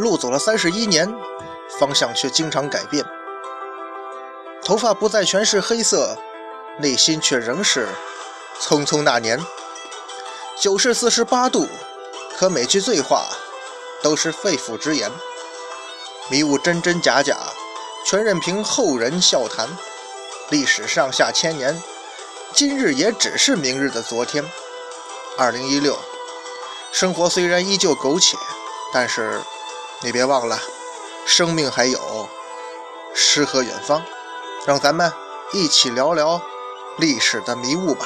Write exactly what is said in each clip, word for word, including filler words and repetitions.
路走了三十一年，方向却经常改变。头发不再全是黑色，内心却仍是匆匆那年。酒是四十八度，可每句醉话都是肺腑之言，迷雾真真假假，全任凭后人笑谈。历史上下千年，今日也只是明日的昨天。二零一六，生活虽然依旧苟且，但是你别忘了，生命还有诗和远方。让咱们一起聊聊历史的迷雾吧。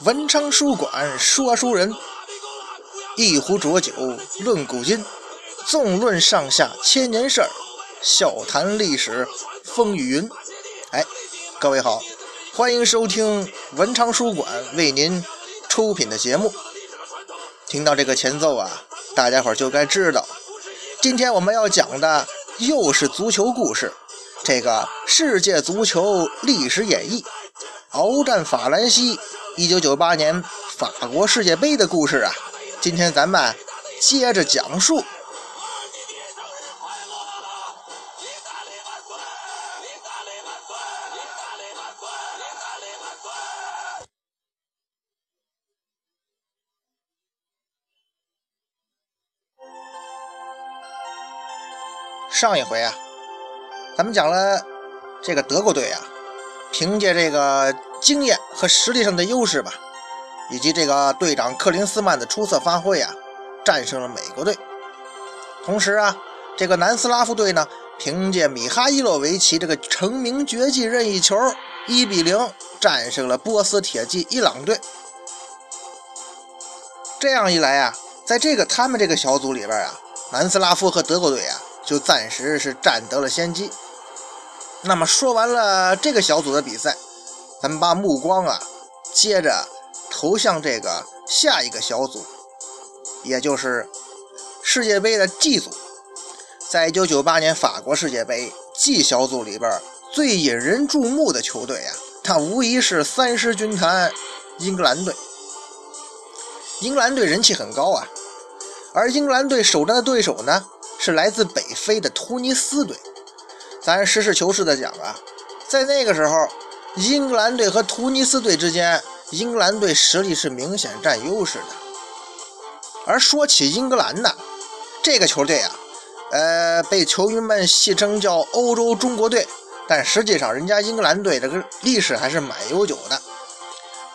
文昌书馆说书人，一壶浊酒论古今，纵论上下千年事儿，笑谈历史风雨云。哎，各位好，欢迎收听文昌书馆为您出品的节目。听到这个前奏啊，大家伙就该知道，今天我们要讲的又是足球故事，这个世界足球历史演绎，鏖战法兰西。一九九八年法国世界杯的故事啊，今天咱们接着讲述。上一回啊，咱们讲了这个德国队啊，凭借这个经验和实力上的优势吧，以及这个队长克林斯曼的出色发挥啊，战胜了美国队。同时啊，这个南斯拉夫队呢，凭借米哈伊洛维奇这个成名绝技任意球一比零战胜了波斯铁骑伊朗队。这样一来啊，在这个他们这个小组里边啊，南斯拉夫和德国队啊就暂时是占得了先机。那么说完了这个小组的比赛，咱们把目光啊，接着投向这个下一个小组，也就是世界杯的 G 组。在一九九八年法国世界杯 G 小组里边，最引人注目的球队啊，它无疑是三狮军团英格兰队。英格兰队人气很高啊，而英格兰队首战的对手呢，是来自北非的突尼斯队。咱实事求是的讲啊，在那个时候英格兰队和突尼斯队之间，英格兰队实力是明显占优势的。而说起英格兰呢，这个球队啊，呃，被球迷们戏称叫欧洲中国队，但实际上人家英格兰队这个历史还是蛮悠久的。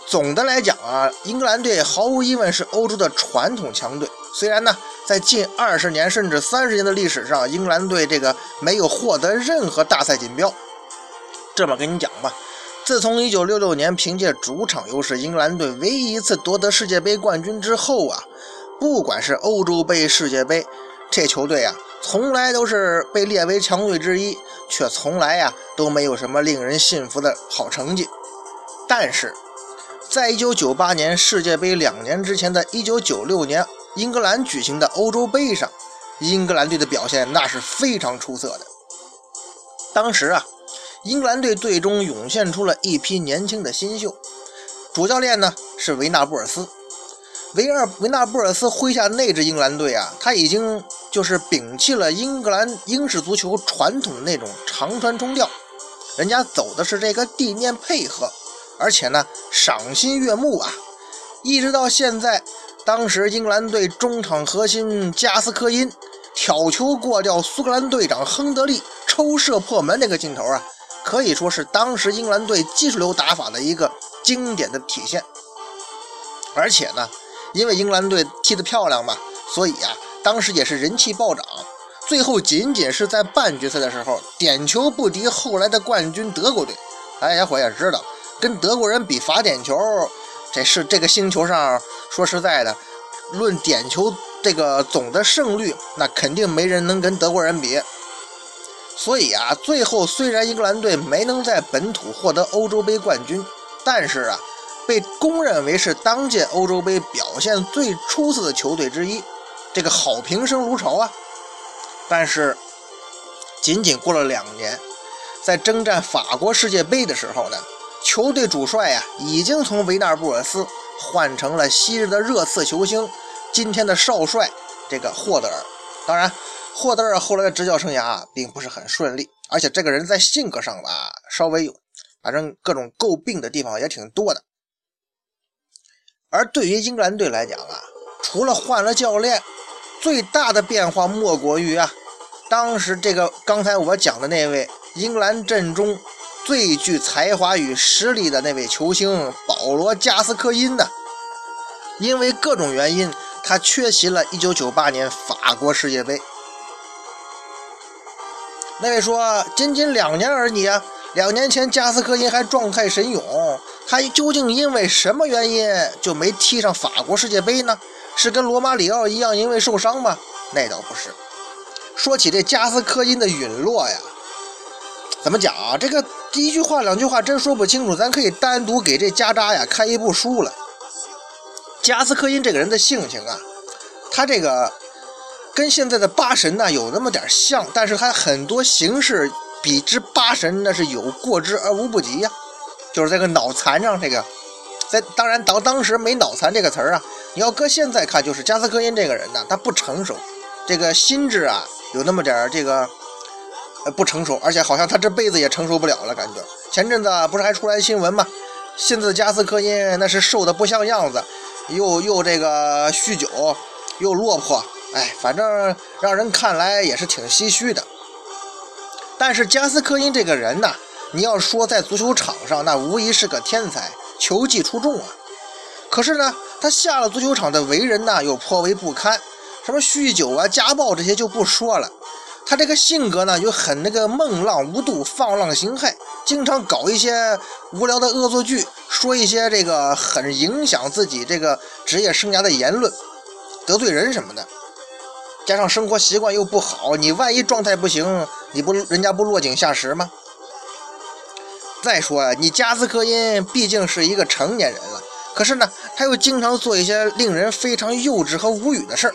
总的来讲啊，英格兰队毫无疑问是欧洲的传统强队。虽然呢，在近二十年甚至三十年的历史上，英格兰队这个没有获得任何大赛锦标。这么跟你讲吧。自从一九六六年凭借主场优势，英格兰队唯一一次夺得世界杯冠军之后啊，不管是欧洲杯、世界杯，这球队啊从来都是被列为强队之一，却从来啊都没有什么令人信服的好成绩。但是在一九九八年世界杯两年之前的一九九六年英格兰举行的欧洲杯上，英格兰队的表现那是非常出色的。当时啊，英格兰队队中涌现出了一批年轻的新秀，主教练呢是维纳布尔斯。维尔维纳布尔斯麾下那支英格兰队啊，他已经就是摒弃了英格兰英式足球传统的那种长传冲吊，人家走的是这个地面配合，而且呢赏心悦目啊。一直到现在，当时英格兰队中场核心加斯科因挑球过掉苏格兰队长亨德利抽射破门那个镜头啊，可以说是当时英格兰队技术流打法的一个经典的体现。而且呢，因为英格兰队踢得漂亮嘛，所以啊，当时也是人气暴涨。最后仅仅是在半决赛的时候点球不敌后来的冠军德国队。大家伙也知道，跟德国人比罚点球，这是这个星球上说实在的，论点球这个总的胜率，那肯定没人能跟德国人比。所以啊，最后虽然英格兰队没能在本土获得欧洲杯冠军，但是啊，被公认为是当届欧洲杯表现最出色的球队之一，这个好评声如潮啊。但是仅仅过了两年，在征战法国世界杯的时候呢，球队主帅啊已经从维纳尔布尔斯换成了昔日的热刺球星，今天的少帅这个霍德尔。当然霍德尔后来的执教生涯并不是很顺利，而且这个人在性格上吧稍微有反正各种诟病的地方也挺多的。而对于英格兰队来讲啊，除了换了教练，最大的变化莫过于啊当时这个刚才我讲的那位英格兰阵中最具才华与实力的那位球星保罗加斯科因呢，因为各种原因他缺席了一九九八年法国世界杯。那位说仅仅两年而已啊，两年前加斯科因还状态神勇，他究竟因为什么原因就没踢上法国世界杯呢？是跟罗马里奥一样因为受伤吗？那倒不是。说起这加斯科因的陨落呀，怎么讲啊，这个一句话两句话真说不清楚，咱可以单独给这加扎呀开一部书了。加斯科因这个人的性情啊，他这个跟现在的八神呢有那么点像，但是他很多形式比之八神那是有过之而无不及呀、啊。就是这个脑残上这个在当然当当时没脑残这个词儿啊，你要搁现在看就是加斯科因这个人呢、啊、他不成熟，这个心智啊有那么点这个呃不成熟，而且好像他这辈子也成熟不了了感觉。前阵子不是还出来新闻吗，现在加斯科因那是瘦的不像样子，又又这个酗酒又落魄，哎反正让人看来也是挺唏嘘的。但是加斯科因这个人呢、啊你要说在足球场上那无疑是个天才，球技出众啊。可是呢他下了足球场的为人呢又颇为不堪，什么酗酒啊家暴这些就不说了，他这个性格呢又很那个孟浪无度，放浪形骸，经常搞一些无聊的恶作剧，说一些这个很影响自己这个职业生涯的言论，得罪人什么的，加上生活习惯又不好，你万一状态不行，你不人家不落井下石吗？再说啊，你加斯科因毕竟是一个成年人了，可是呢，他又经常做一些令人非常幼稚和无语的事儿。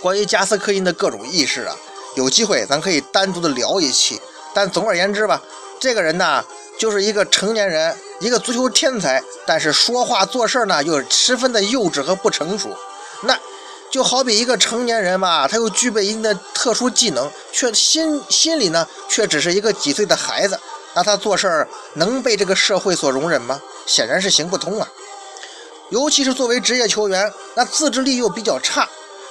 关于加斯科因的各种轶事啊，有机会咱可以单独的聊一期。但总而言之吧，这个人呢，就是一个成年人，一个足球天才，但是说话做事呢，又十分的幼稚和不成熟。那就好比一个成年人嘛，他又具备一定的特殊技能，却心心里呢，却只是一个几岁的孩子。那他做事儿能被这个社会所容忍吗？显然是行不通啊。尤其是作为职业球员，那自制力又比较差，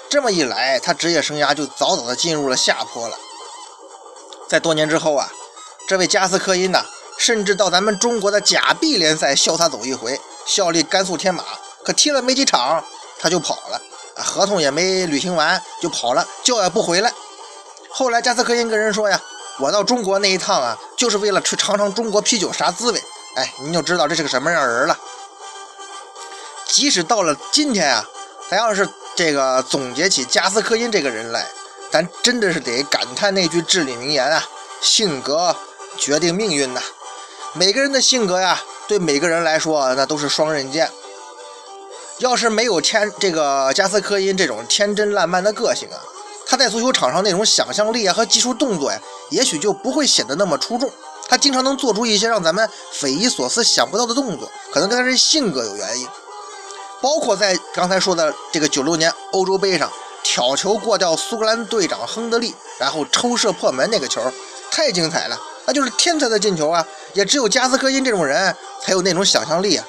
这么一来他职业生涯就早早的进入了下坡了。在多年之后啊，这位加斯科因呢、啊、甚至到咱们中国的甲 B 联赛潇洒走一回，效力甘肃天马，可踢了没几场他就跑了，合同也没履行完就跑了，叫也不回来。后来加斯科因跟人说呀，我到中国那一趟啊，就是为了去尝尝中国啤酒啥滋味。哎，您就知道这是个什么样的人了。即使到了今天啊，咱要是这个总结起加斯科因这个人来，咱真的是得感叹那句至理名言啊：性格决定命运呐、啊。每个人的性格呀、啊，对每个人来说、啊、那都是双刃剑。要是没有天这个加斯科因这种天真烂漫的个性啊，他在足球场上那种想象力啊和技术动作呀、啊，也许就不会显得那么出众。他经常能做出一些让咱们匪夷所思想不到的动作，可能跟他这性格有原因。包括在刚才说的这个九六年欧洲杯上挑球过掉苏格兰队长亨德利，然后抽射破门那个球太精彩了，那就是天才的进球啊，也只有加斯科因这种人才有那种想象力啊。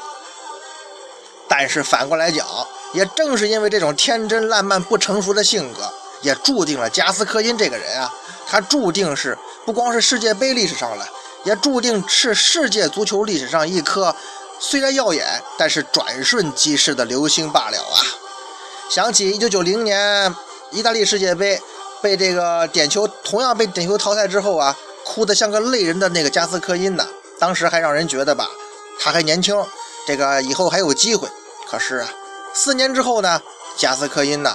但是反过来讲，也正是因为这种天真烂漫不成熟的性格，也注定了加斯科因这个人啊，他注定是不光是世界杯历史上了，也注定是世界足球历史上一颗虽然耀眼但是转瞬即逝的流星罢了啊。想起一九九零年意大利世界杯被这个点球同样被点球淘汰之后啊，哭得像个泪人的那个加斯科因呢，当时还让人觉得吧他还年轻，这个以后还有机会。可是啊，四年之后呢，加斯科因呢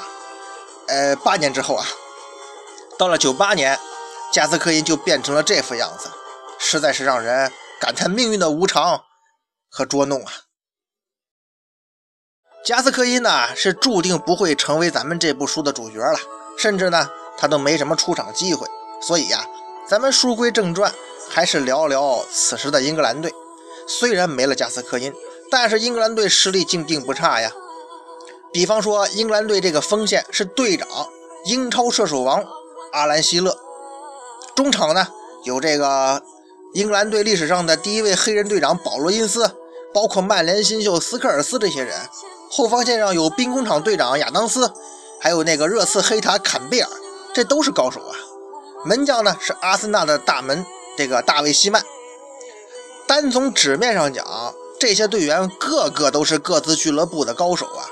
呃，八年之后啊，到了九八年，加斯科因就变成了这副样子，实在是让人感叹命运的无常，和捉弄啊。贾斯科因呢，是注定不会成为咱们这部书的主角了，甚至呢，他都没什么出场机会。所以呀、啊，咱们书归正传，还是聊聊此时的英格兰队。虽然没了贾斯科因，但是英格兰队实力竟并不差呀。比方说，英格兰队这个锋线是队长英超射手王阿兰希勒，中场呢有这个英格兰队历史上的第一位黑人队长保罗因斯，包括曼联新秀斯科尔斯这些人。后防线上有兵工厂队长亚当斯，还有那个热刺黑塔坎贝尔，这都是高手啊。门将呢是阿森纳的大门这个大卫希曼。单从纸面上讲，这些队员个个都是各自俱乐部的高手啊。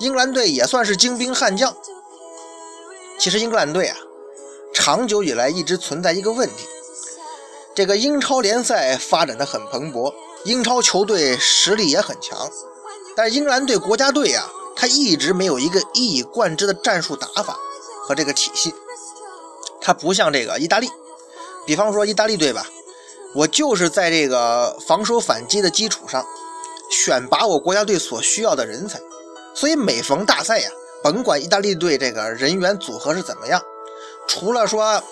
英格兰队也算是精兵悍将。其实英格兰队啊，长久以来一直存在一个问题，这个英超联赛发展的很蓬勃，英超球队实力也很强，但是英格兰队国家队啊，它一直没有一个一以贯之的战术打法和这个体系。它不像这个意大利，比方说意大利队吧，我就是在这个防守反击的基础上选拔我国家队所需要的人才。所以每逢大赛呀、啊，甭管意大利队这个人员组合是怎么样，除了说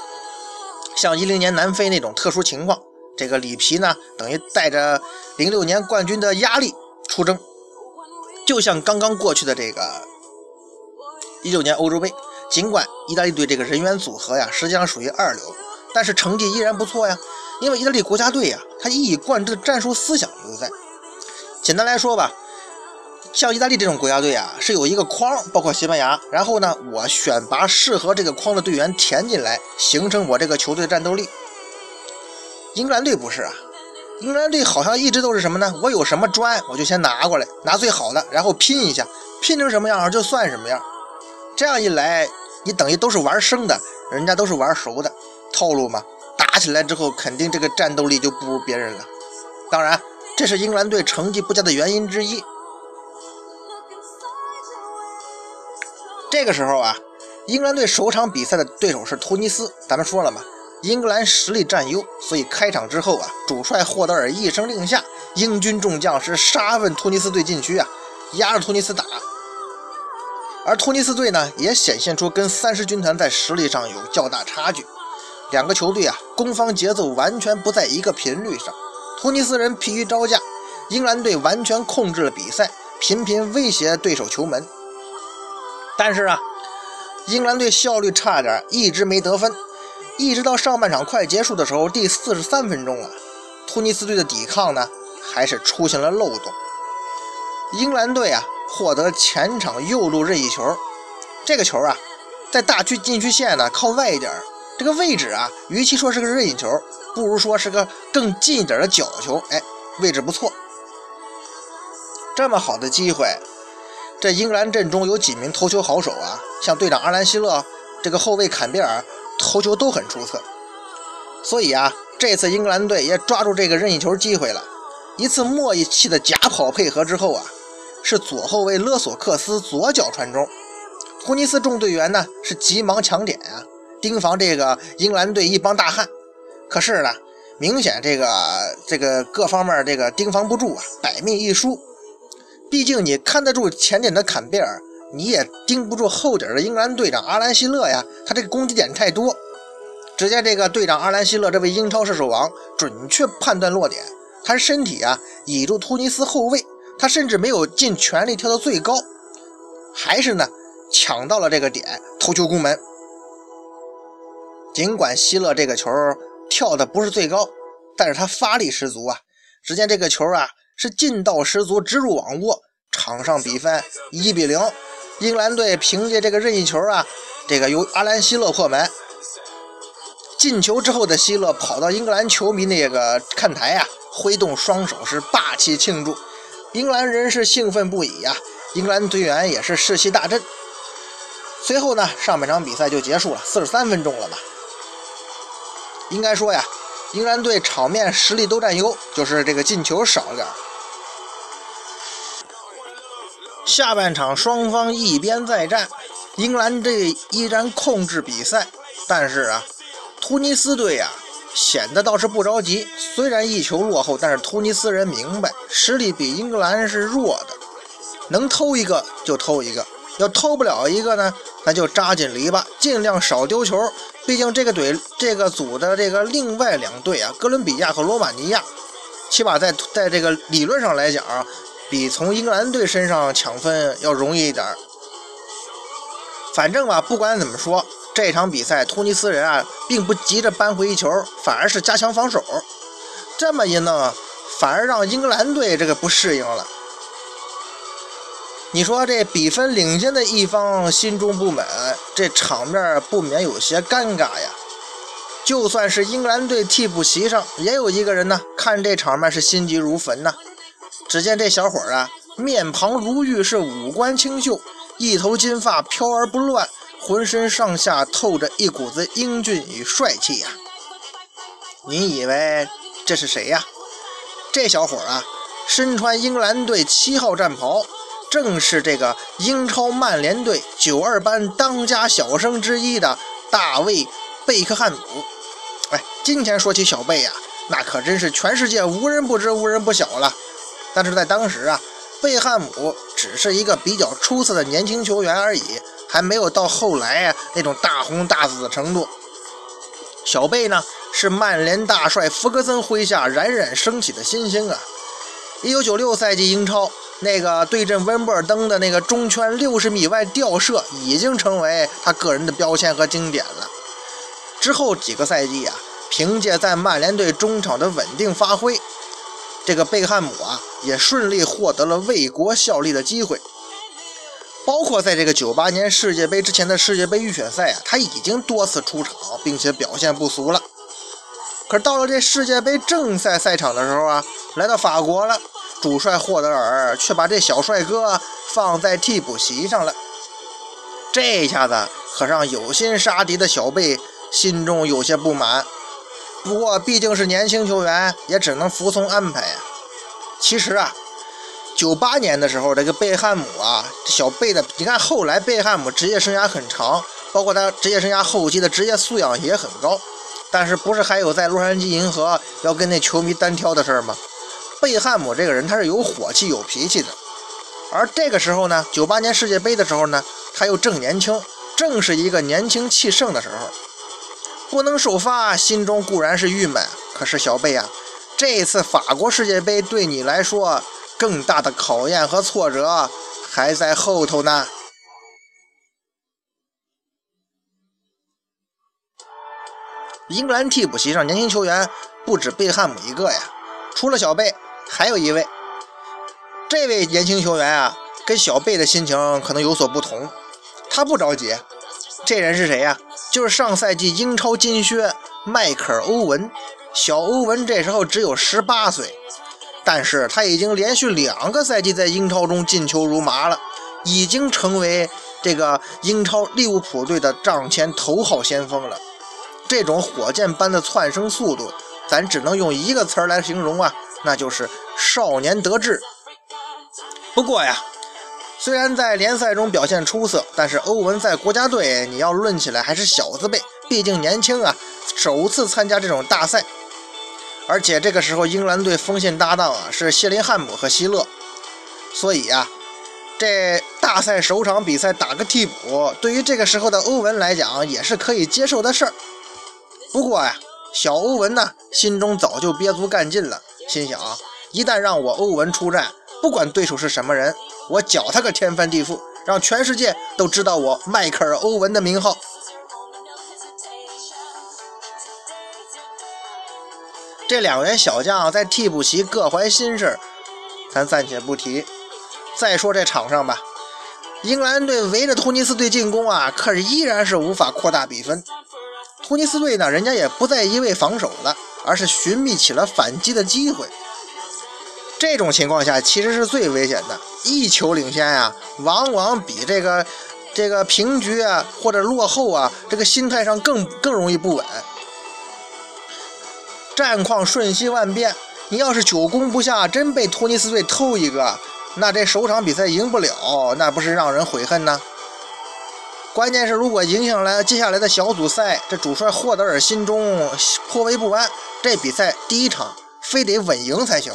像一零年南非那种特殊情况，这个里皮呢等于带着零六年冠军的压力出征，就像刚刚过去的这个一九年欧洲杯，尽管意大利队这个人员组合呀实际上属于二流，但是成绩依然不错呀，因为意大利国家队呀，它一以贯之的战术思想留在。简单来说吧，像意大利这种国家队啊，是有一个框，包括西班牙，然后呢我选拔适合这个框的队员填进来，形成我这个球队的战斗力。英格兰队不是啊，英格兰队好像一直都是什么呢，我有什么砖我就先拿过来，拿最好的，然后拼一下，拼成什么样就算什么样。这样一来，你等于都是玩生的，人家都是玩熟的套路嘛，打起来之后肯定这个战斗力就不如别人了。当然这是英格兰队成绩不佳的原因之一。这个时候啊，英格兰队首场比赛的对手是突尼斯，咱们说了嘛，英格兰实力占优，所以开场之后啊，主帅霍德尔一声令下，英军众将是杀奔突尼斯队禁区啊，压着突尼斯打。而突尼斯队呢，也显现出跟三狮军团在实力上有较大差距，两个球队啊，攻防节奏完全不在一个频率上，突尼斯人疲于招架，英格兰队完全控制了比赛，频频威胁对手球门。但是啊，英格兰队效率差点，一直没得分，一直到上半场快结束的时候，第四十三分钟啊，突尼斯队的抵抗呢还是出现了漏洞，英格兰队啊获得前场右路任意球，这个球啊在大区禁区线呢靠外一点，这个位置啊与其说是个任意球，不如说是个更近一点的角球，哎，位置不错。这么好的机会，这英格兰阵中有几名头球好手啊，像队长阿兰希勒，这个后卫坎贝尔，头球都很出色。所以啊，这次英格兰队也抓住这个任意球机会了，一次默契的假跑配合之后啊，是左后卫勒索克斯左脚传中，突尼斯众队员呢是急忙抢点啊，盯防这个英格兰队一帮大汉。可是呢，明显这个这个各方面这个盯防不住啊，百密一疏。毕竟你看得住前点的坎贝尔，你也盯不住后点的英格兰队长阿兰希勒呀，他这个攻击点太多，直接这个队长阿兰希勒这位英超射手王准确判断落点，他身体啊倚住突尼斯后卫，他甚至没有尽全力跳到最高，还是呢抢到了这个点头球攻门。尽管希勒这个球跳的不是最高，但是他发力十足啊，只见这个球啊是劲道十足，直入网窝，场上比分一比零，英格兰队凭借这个任意球啊，这个由阿兰希勒破门。进球之后的希勒跑到英格兰球迷那个看台啊，挥动双手是霸气庆祝，英格兰人是兴奋不已啊，英格兰队员也是士气大振。随后呢，上半场比赛就结束了，四十三分钟了吧。应该说呀，英格兰队场面实力都占优，就是这个进球少了点。下半场双方一边再战，英格兰队依然控制比赛，但是啊，突尼斯队啊显得倒是不着急。虽然一球落后，但是突尼斯人明白实力比英格兰是弱的，能偷一个就偷一个，要偷不了一个呢，那就扎紧篱笆，尽量少丢球。毕竟这个队这个组的这个另外两队啊，哥伦比亚和罗马尼亚，起码在在这个理论上来讲啊，比从英格兰队身上抢分要容易一点。反正吧，不管怎么说，这场比赛突尼斯人啊并不急着扳回一球，反而是加强防守。这么一弄啊，反而让英格兰队这个不适应了。你说这比分领先的一方心中不满，这场面不免有些尴尬呀。就算是英格兰队替补席上也有一个人呢，看这场面是心急如焚呐。只见这小伙啊，面庞如玉，是五官清秀，一头金发飘而不乱，浑身上下透着一股子英俊与帅气呀。你以为这是谁呀？这小伙啊，身穿英格兰队七号战袍，正是这个英超曼联队九二班当家小生之一的大卫贝克汉姆。哎，今天说起小贝啊，那可真是全世界无人不知无人不晓了。但是在当时啊，贝汉姆只是一个比较出色的年轻球员而已，还没有到后来啊那种大红大紫的程度。小贝呢，是曼联大帅弗格森麾下冉冉升起的新星啊。一九九六赛季英超，那个对阵温布尔登的那个中圈六十米外吊射，已经成为他个人的标签和经典了。之后几个赛季啊，凭借在曼联队中场的稳定发挥，这个贝克汉姆啊也顺利获得了为国效力的机会。包括在这个九八年世界杯之前的世界杯预选赛啊，他已经多次出场并且表现不俗了。可是到了这世界杯正赛赛场的时候啊，来到法国了，主帅霍德尔却把这小帅哥放在替补席上了。这下子可让有心杀敌的小贝心中有些不满。不过毕竟是年轻球员，也只能服从安排啊。其实啊，九八年的时候，这个贝汉姆啊，小贝的，你看后来贝汉姆职业生涯很长，包括他职业生涯后期的职业素养也很高。但是不是还有在洛杉矶银河要跟那球迷单挑的事吗？贝汉姆这个人他是有火气有脾气的。而这个时候呢，九八年世界杯的时候呢，他又正年轻，正是一个年轻气盛的时候。不能首发，心中固然是郁闷，可是小贝啊，这次法国世界杯对你来说更大的考验和挫折还在后头呢。英格兰替补席上年轻球员不止贝汉姆一个呀，除了小贝还有一位。这位年轻球员啊，跟小贝的心情可能有所不同，他不着急。这人是谁呀、啊？就是上赛季英超金靴迈克尔·欧文。小欧文这时候只有十八岁，但是他已经连续两个赛季在英超中进球如麻了，已经成为这个英超利物浦队的帐前头号先锋了。这种火箭般的窜升速度，咱只能用一个词来形容啊，那就是少年得志。不过呀，虽然在联赛中表现出色，但是欧文在国家队你要论起来还是小子辈，毕竟年轻啊，首次参加这种大赛。而且这个时候英格兰队锋线搭档啊是谢林汉姆和希勒，所以啊，这大赛首场比赛打个替补，对于这个时候的欧文来讲也是可以接受的事儿。不过呀、啊，小欧文呢心中早就憋足干劲了，心想、啊、一旦让我欧文出战，不管对手是什么人，我搅他个天翻地覆，让全世界都知道我迈克尔·欧文的名号。这两员小将在替补席各怀心事，咱暂且不提。再说这场上吧，英格兰队围着突尼斯队进攻啊，可是依然是无法扩大比分。突尼斯队呢，人家也不再一味防守了，而是寻觅起了反击的机会。这种情况下其实是最危险的，一球领先啊，往往比这个这个平局啊或者落后啊，这个心态上更更容易不稳。战况瞬息万变，你要是久攻不下，真被突尼斯队偷一个，那这首场比赛赢不了，那不是让人悔恨呢。关键是如果影响了接下来的小组赛，这主帅霍德尔心中颇为不安，这比赛第一场非得稳赢才行。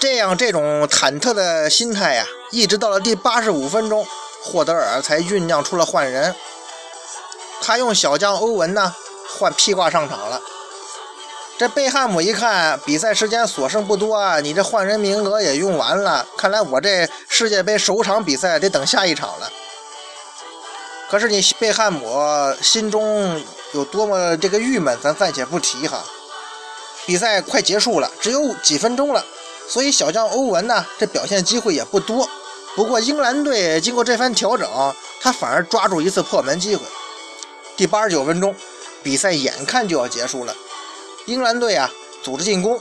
这样这种忐忑的心态呀、啊，一直到了第八十五分钟，霍德尔才酝酿出了换人。他用小将欧文呢换披挂上场了。这贝汉姆一看比赛时间所剩不多啊，你这换人名额也用完了，看来我这世界杯首场比赛得等下一场了。可是你贝汉姆心中有多么这个郁闷，咱暂且不提哈。比赛快结束了，只有几分钟了，所以小将欧文呢这表现机会也不多。不过英格兰队经过这番调整，他反而抓住一次破门机会。第八十九分钟，比赛眼看就要结束了。英格兰队啊组织进攻，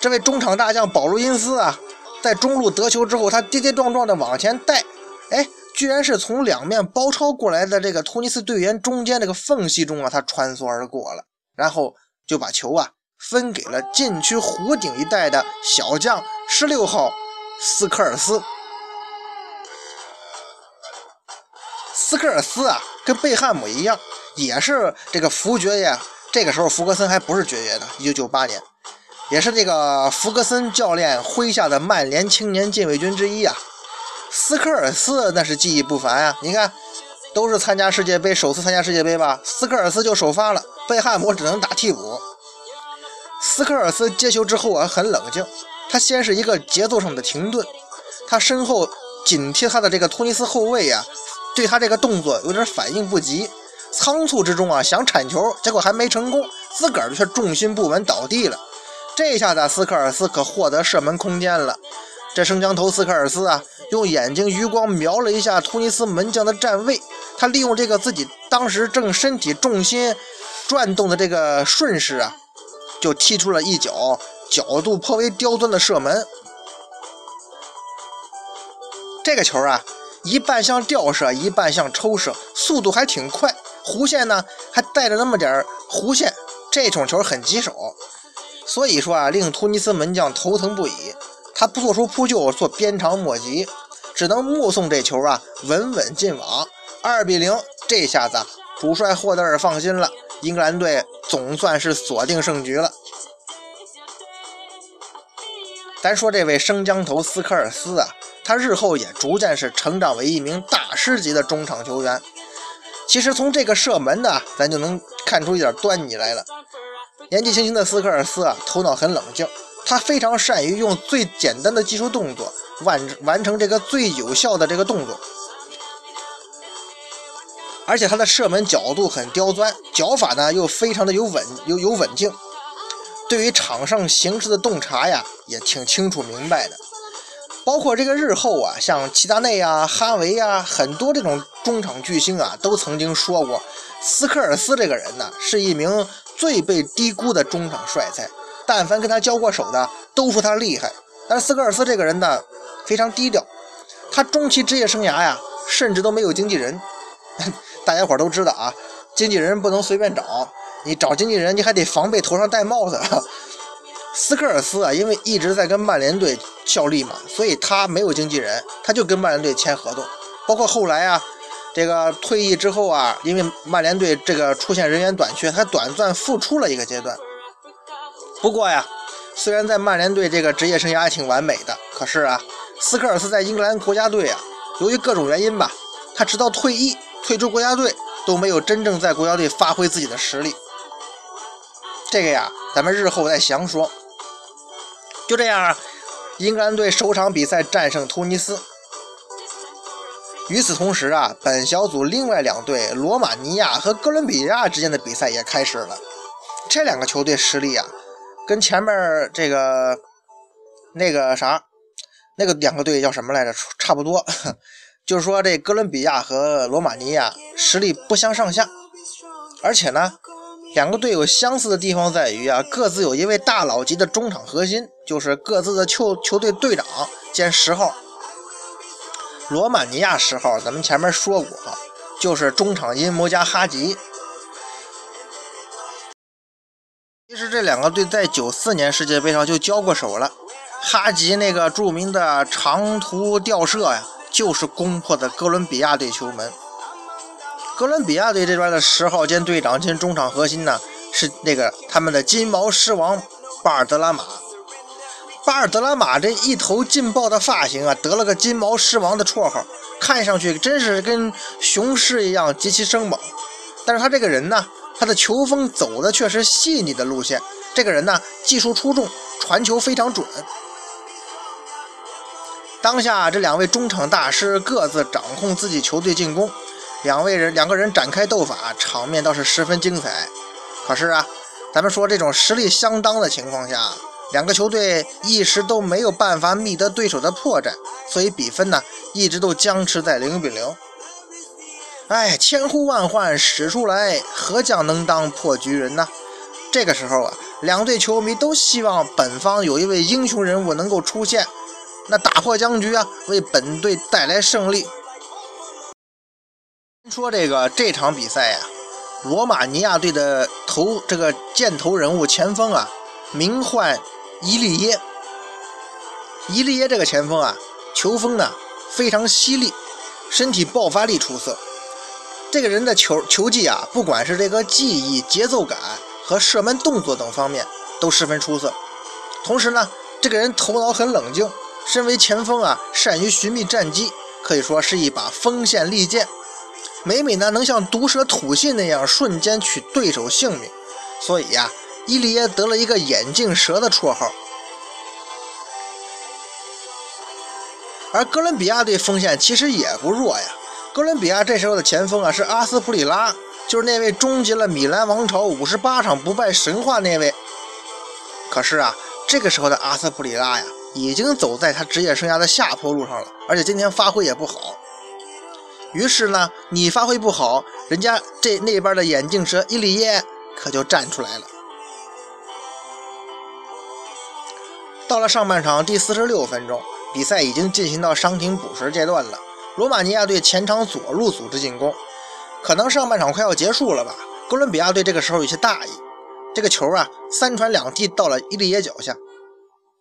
这位中场大将保罗因斯啊在中路得球之后，他跌跌撞撞的往前带，哎，居然是从两面包抄过来的这个突尼斯队员中间这个缝隙中啊他穿梭而过了，然后就把球啊分给了禁区弧顶一带的小将十六号斯科尔斯。斯科尔斯啊跟贝汉姆一样，也是这个福爵爷，这个时候福格森还不是爵爷的一九九八年，也是这个福格森教练麾下的曼联青年禁卫军之一啊。斯科尔斯那是技艺不凡啊，你看都是参加世界杯，首次参加世界杯吧，斯科尔斯就首发了，贝汉姆只能打替补。斯科尔斯接球之后啊很冷静，他先是一个节奏上的停顿，他身后紧贴他的这个突尼斯后卫啊对他这个动作有点反应不及，仓促之中啊想铲球，结果还没成功，自个儿却重心不稳倒地了。这下子斯科尔斯可获得射门空间了。这生姜头斯科尔斯啊用眼睛余光瞄了一下突尼斯门将的站位，他利用这个自己当时正身体重心转动的这个顺势啊就踢出了一脚角度颇为刁钻的射门。这个球啊一半像吊射，一半像抽射，速度还挺快，弧线呢还带着那么点弧线，这种球很棘手，所以说啊令突尼斯门将头疼不已，他不做出扑救，做鞭长莫及，只能目送这球啊稳稳进网。二比零，这下子主帅霍德尔放心了，英格兰队总算是锁定胜局了。咱说这位生姜头斯科尔斯啊，他日后也逐渐是成长为一名大师级的中场球员。其实从这个射门呢，咱就能看出一点端倪来了。年纪轻轻的斯科尔斯啊，头脑很冷静，他非常善于用最简单的技术动作完完成这个最有效的这个动作，而且他的射门角度很刁钻，脚法呢又非常的有稳有有稳定，对于场上形势的洞察呀，也挺清楚明白的。包括这个日后啊，像齐达内啊、哈维啊，很多这种中场巨星啊，都曾经说过，斯科尔斯这个人呢、啊，是一名最被低估的中场帅才。但凡跟他交过手的，都说他厉害。但是斯科尔斯这个人呢，非常低调，他中期职业生涯呀，甚至都没有经纪人。大家伙都知道啊，经纪人不能随便找，你找经纪人，你还得防备头上戴帽子。斯科尔斯啊，因为一直在跟曼联队效力嘛，所以他没有经纪人，他就跟曼联队签合同。包括后来啊，这个退役之后啊，因为曼联队这个出现人员短缺，他短暂复出了一个阶段。不过呀，虽然在曼联队这个职业生涯挺完美的，可是啊，斯科尔斯在英格兰国家队啊，由于各种原因吧，他直到退役退出国家队都没有真正在国家队发挥自己的实力。这个呀，咱们日后再详说。就这样，英格兰队首场比赛战胜突尼斯。与此同时啊，本小组另外两队罗马尼亚和哥伦比亚之间的比赛也开始了。这两个球队实力啊，跟前面这个那个啥那个两个队叫什么来着差不多，就是说这哥伦比亚和罗马尼亚实力不相上下，而且呢两个队有相似的地方在于啊，各自有一位大佬级的中场核心，就是各自的球球队队长兼十号。罗马尼亚十号咱们前面说过啊，就是中场阴谋家哈吉。其实这两个队在九四年世界杯上就交过手了，哈吉那个著名的长途吊射呀、啊，就是攻破的哥伦比亚队球门。哥伦比亚队这边的十号兼队长兼中场核心呢，是那个他们的金毛狮王巴尔德拉马。巴尔德拉马这一头劲爆的发型啊，得了个金毛狮王的绰号，看上去真是跟雄狮一样极其生猛。但是他这个人呢，他的球风走的却是细腻的路线，这个人呢技术出众，传球非常准。当下这两位中场大师各自掌控自己球队进攻，两位人两个人展开斗法，场面倒是十分精彩。可是啊，咱们说这种实力相当的情况下，两个球队一时都没有办法觅得对手的破绽，所以比分呢一直都僵持在零比零。哎，千呼万唤始出来，何将能当破局人呢？这个时候啊，两队球迷都希望本方有一位英雄人物能够出现，那打破僵局啊，为本队带来胜利。说这个这场比赛啊，罗马尼亚队的头这个箭头人物前锋啊，名唤伊利耶。伊利耶这个前锋啊，球风呢非常犀利，身体爆发力出色。这个人的球球技啊，不管是这个技艺、节奏感和射门动作等方面都十分出色。同时呢，这个人头脑很冷静，身为前锋啊，善于寻觅战机，可以说是一把锋线利剑。每每呢，能像毒蛇吐信那样瞬间取对手性命。所以呀、啊，伊利耶得了一个眼镜蛇的绰号。而哥伦比亚队锋线其实也不弱呀。哥伦比亚这时候的前锋啊是阿斯普里拉，就是那位终结了米兰王朝五十八场不败神话那位。可是啊，这个时候的阿斯普里拉呀，已经走在他职业生涯的下坡路上了，而且今天发挥也不好。于是呢，你发挥不好，人家这那边的眼镜蛇伊利耶可就站出来了。到了上半场第四十六分钟，比赛已经进行到伤停补时阶段了。罗马尼亚队前场左路组织进攻，可能上半场快要结束了吧。哥伦比亚队这个时候有些大意，这个球啊三传两递到了伊利耶脚下。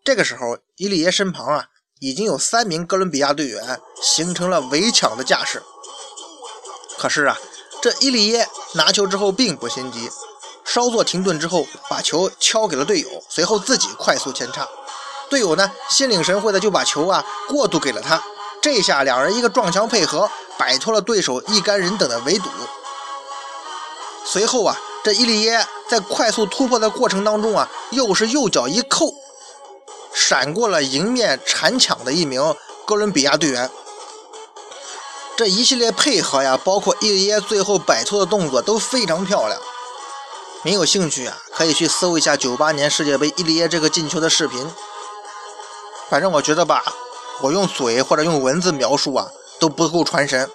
这个时候伊利耶身旁啊已经有三名哥伦比亚队员形成了围抢的架势。可是啊，这伊利耶拿球之后并不心急，稍作停顿之后把球敲给了队友，随后自己快速前插，队友呢心领神会的就把球啊过渡给了他。这下两人一个撞墙配合，摆脱了对手一干人等的围堵。随后啊，这伊利耶在快速突破的过程当中啊，又是右脚一扣，闪过了迎面铲抢的一名哥伦比亚队员。这一系列配合呀，包括伊利耶最后摆脱的动作都非常漂亮。没有兴趣啊，可以去搜一下九八年世界杯伊利耶这个进球的视频。反正我觉得吧，我用嘴或者用文字描述啊都不够传神。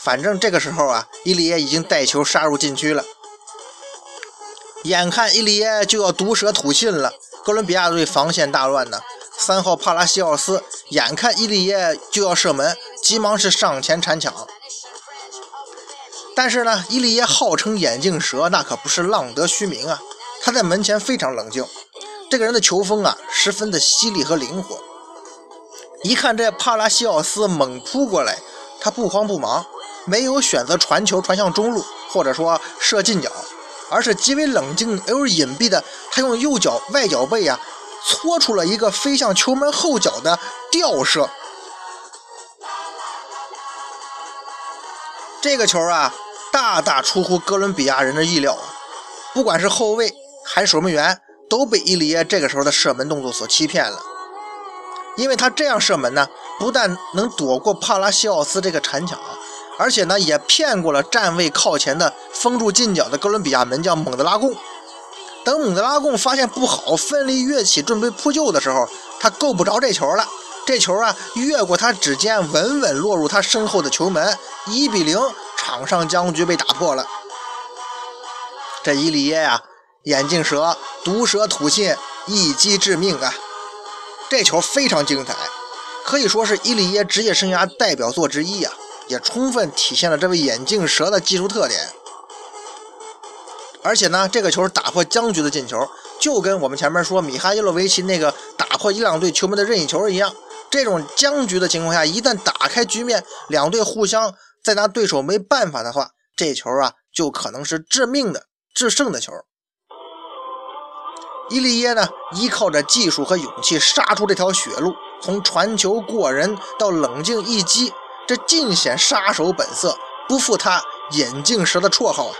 反正这个时候啊，伊利耶已经带球杀入禁区了，眼看伊利耶就要毒蛇吐信了。哥伦比亚队防线大乱呢，三号帕拉西奥斯眼看伊利耶就要射门，急忙是上前铲抢。但是呢，伊利耶号称眼镜蛇，那可不是浪得虚名啊。他在门前非常冷静，这个人的球风啊十分的犀利和灵活。一看这帕拉西奥斯猛扑过来，他不慌不忙，没有选择传球传向中路或者说射近角，而是极为冷静而隐蔽的，他用右脚外脚背啊搓出了一个飞向球门后脚的吊射。这个球啊大大出乎哥伦比亚人的意料啊，不管是后卫还是守门员都被伊利耶这个时候的射门动作所欺骗了。因为他这样射门呢，不但能躲过帕拉西奥斯这个铲抢，而且呢也骗过了站位靠前的封住近角的哥伦比亚门将蒙德拉贡。等蒙德拉贡发现不好，奋力跃起准备扑救的时候，他够不着这球了，这球啊越过他指尖，稳稳落入他身后的球门。一比零，场上僵局被打破了。这伊利耶啊，眼镜蛇毒蛇吐信，一击致命啊！这球非常精彩，可以说是伊利耶职业生涯代表作之一啊，也充分体现了这位眼镜蛇的技术特点。而且呢，这个球打破僵局的进球，就跟我们前面说米哈伊洛维奇那个打破伊朗队球门的任意球一样，这种僵局的情况下，一旦打开局面，两队互相再拿对手没办法的话，这球啊就可能是致命的、制胜的球。伊利耶呢，依靠着技术和勇气杀出这条血路，从传球过人到冷静一击，这尽显杀手本色，不负他眼镜蛇的绰号啊。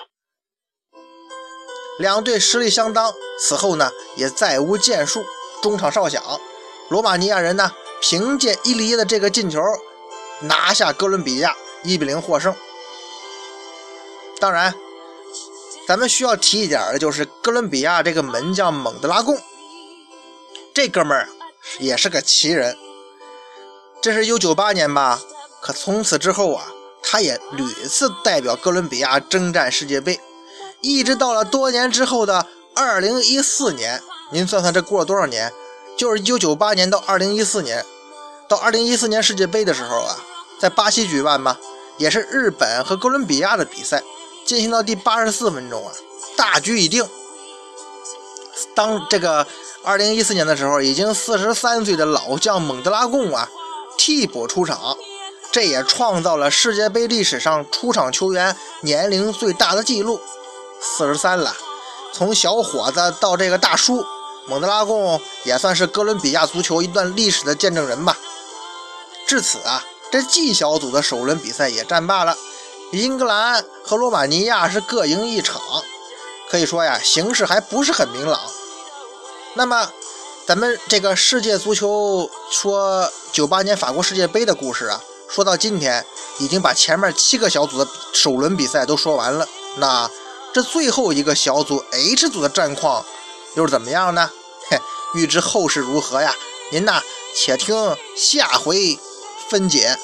两队实力相当，此后呢也再无建树。中场哨响，罗马尼亚人呢凭借伊利耶的这个进球拿下哥伦比亚，一比零获胜。当然咱们需要提一点的就是哥伦比亚这个门将蒙德拉贡，这哥们儿也是个奇人。这是一九九八年吧，可从此之后啊，他也屡次代表哥伦比亚征战世界杯，一直到了多年之后的二零一四年，您算算这过了多少年，就是一九九八年到二零一四年，到二零一四年世界杯的时候啊，在巴西举办嘛，也是日本和哥伦比亚的比赛，进行到第八十四分钟啊，大局已定。当这个二零一四年的时候，已经四十三岁的老将蒙德拉贡啊替补出场，这也创造了世界杯历史上出场球员年龄最大的记录，四十三了。从小伙子到这个大叔，蒙德拉贡也算是哥伦比亚足球一段历史的见证人吧。至此啊，这 G 小组的首轮比赛也战罢了，英格兰和罗马尼亚是各赢一场，可以说呀，形势还不是很明朗。那么咱们这个世界足球说九八年法国世界杯的故事啊，说到今天已经把前面七个小组的首轮比赛都说完了，那这最后一个小组 H 组的战况又是怎么样呢？嘿，预知后事如何呀，您呐且听下回分解。